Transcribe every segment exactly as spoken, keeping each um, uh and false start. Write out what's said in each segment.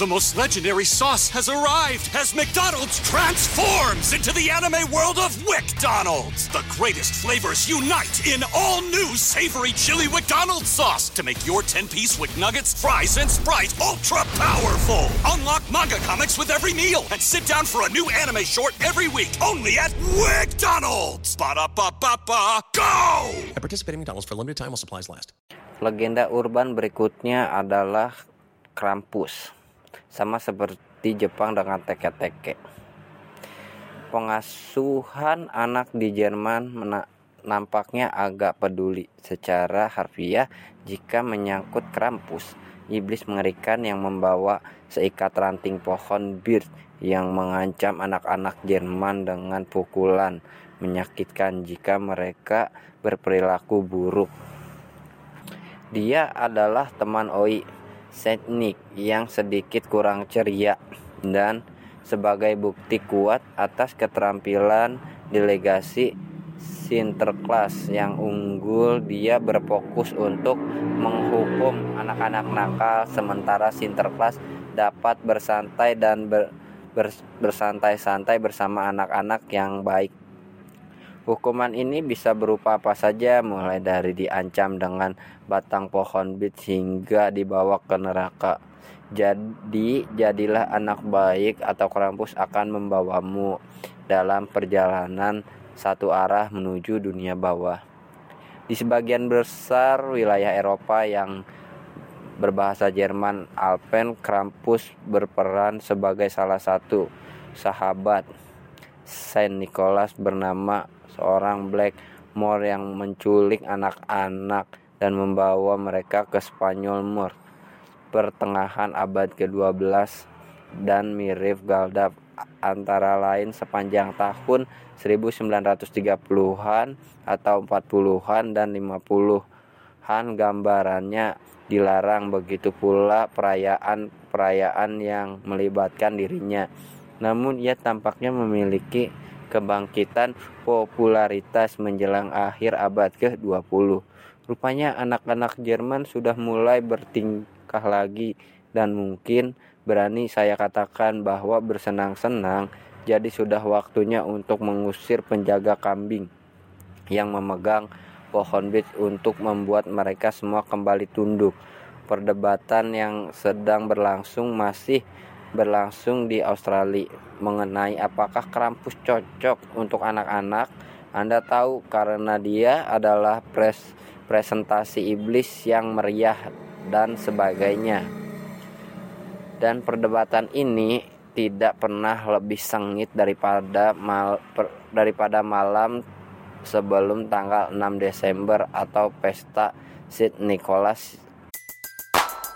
The most legendary sauce has arrived as McDonald's transforms into the anime world of Wickdonald's. The greatest flavors unite in all new savory chili McDonald's sauce to make your ten-piece Wick Nuggets, fries, and Sprite ultra-powerful. Unlock manga comics with every meal and sit down for a new anime short every week only at Wickdonald's. Ba-da-ba-ba-ba, go! And participate in McDonald's for a limited time while supplies last. Legenda urban berikutnya adalah Krampus. Sama seperti Jepang dengan teke-teke. Pengasuhan anak di Jerman mena- nampaknya agak peduli secara harfiah jika menyangkut Krampus, iblis mengerikan yang membawa seikat ranting pohon bir yang mengancam anak-anak Jerman dengan pukulan menyakitkan jika mereka berperilaku buruk. Dia adalah teman Oi, Setnik yang sedikit kurang ceria, dan sebagai bukti kuat atas keterampilan delegasi Sinterklas yang unggul, dia berfokus untuk menghukum anak-anak nakal, sementara Sinterklas dapat bersantai dan ber, ber, bersantai-santai bersama anak-anak yang baik. Hukuman ini bisa berupa apa saja, mulai dari diancam dengan batang pohon bit hingga dibawa ke neraka. Jadi, jadilah anak baik atau Krampus akan membawamu dalam perjalanan satu arah menuju dunia bawah. Di sebagian besar wilayah Eropa yang berbahasa Jerman Alpen, Krampus berperan sebagai salah satu sahabat Saint Nicholas bernama seorang Blackmore yang menculik anak-anak dan membawa mereka ke Spanyol Moor pertengahan abad kedua belas dan mirip Galdap, antara lain sepanjang tahun seribu sembilan ratus tiga puluhan atau empat puluhan dan lima puluhan gambarannya dilarang, begitu pula perayaan-perayaan yang melibatkan dirinya. Namun ia tampaknya memiliki kebangkitan popularitas menjelang akhir abad kedua puluh. Rupanya anak-anak Jerman sudah mulai bertingkah lagi, dan mungkin berani saya katakan bahwa bersenang-senang, jadi sudah waktunya untuk mengusir penjaga kambing yang memegang pohon bit untuk membuat mereka semua kembali tunduk. Perdebatan yang sedang berlangsung masih berlangsung di Australia mengenai apakah Krampus cocok untuk anak-anak. Anda tahu, karena dia adalah pres- presentasi iblis yang meriah dan sebagainya. Dan perdebatan ini tidak pernah lebih sengit daripada mal- per- daripada malam sebelum tanggal enam Desember atau pesta Saint Nicholas.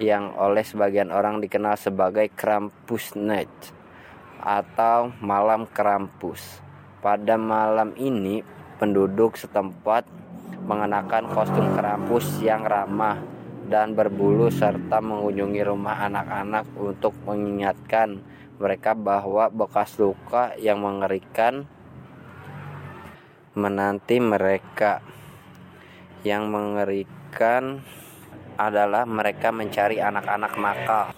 Yang oleh sebagian orang dikenal sebagai Krampus Night atau Malam Krampus. Pada malam ini, penduduk setempat mengenakan kostum Krampus yang ramah dan berbulu serta mengunjungi rumah anak-anak untuk mengingatkan mereka bahwa bekas luka yang mengerikan menanti mereka. Yang mengerikan adalah mereka mencari anak-anak nakal.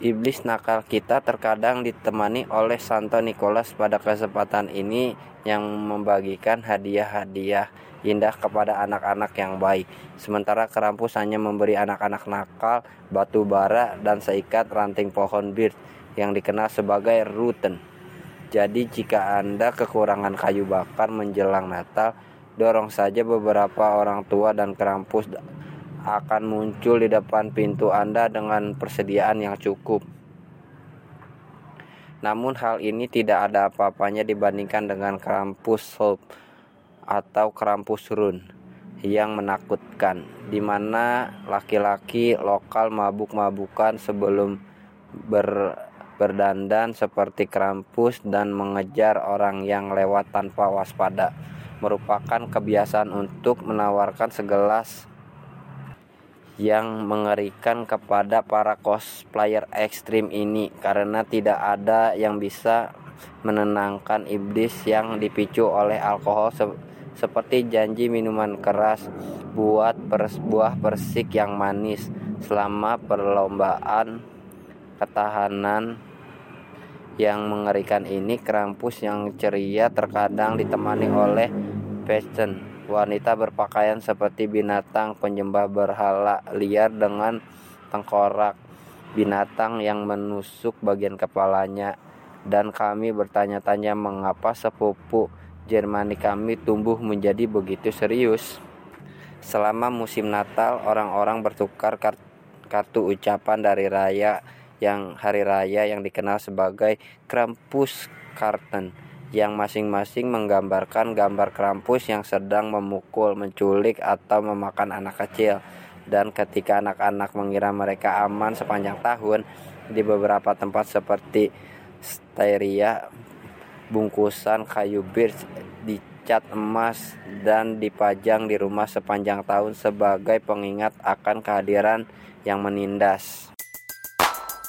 Iblis nakal kita terkadang ditemani oleh Santo Nicholas pada kesempatan ini yang membagikan hadiah-hadiah indah kepada anak-anak yang baik. Sementara Krampus hanya memberi anak-anak nakal batu bara dan seikat ranting pohon bir yang dikenal sebagai ruten. Jadi jika Anda kekurangan kayu bakar menjelang Natal, dorong saja beberapa orang tua dan Krampus akan muncul di depan pintu Anda dengan persediaan yang cukup. Namun hal ini tidak ada apa-apanya dibandingkan dengan Krampus Soup atau Krampus Run yang menakutkan, di mana laki-laki lokal mabuk-mabukan sebelum ber, berdandan seperti Krampus dan mengejar orang yang lewat tanpa waspada. Merupakan kebiasaan untuk menawarkan segelas yang mengerikan kepada para cosplayer ekstrim ini, karena tidak ada yang bisa menenangkan iblis yang dipicu oleh alkohol se- seperti janji minuman keras buat pers- buah persik yang manis. Selama perlombaan ketahanan yang mengerikan ini, Krampus yang ceria terkadang ditemani oleh peasant, wanita berpakaian seperti binatang penyembah berhala liar dengan tengkorak binatang yang menusuk bagian kepalanya. Dan kami bertanya-tanya mengapa sepupu Jerman kami tumbuh menjadi begitu serius. Selama musim Natal, orang-orang bertukar kartu ucapan dari raya yang hari raya yang dikenal sebagai Krampuskarten, yang masing-masing menggambarkan gambar Krampus yang sedang memukul, menculik, atau memakan anak kecil. Dan ketika anak-anak mengira mereka aman sepanjang tahun, di beberapa tempat seperti Styria, bungkusan kayu bir dicat emas dan dipajang di rumah sepanjang tahun sebagai pengingat akan kehadiran yang menindas.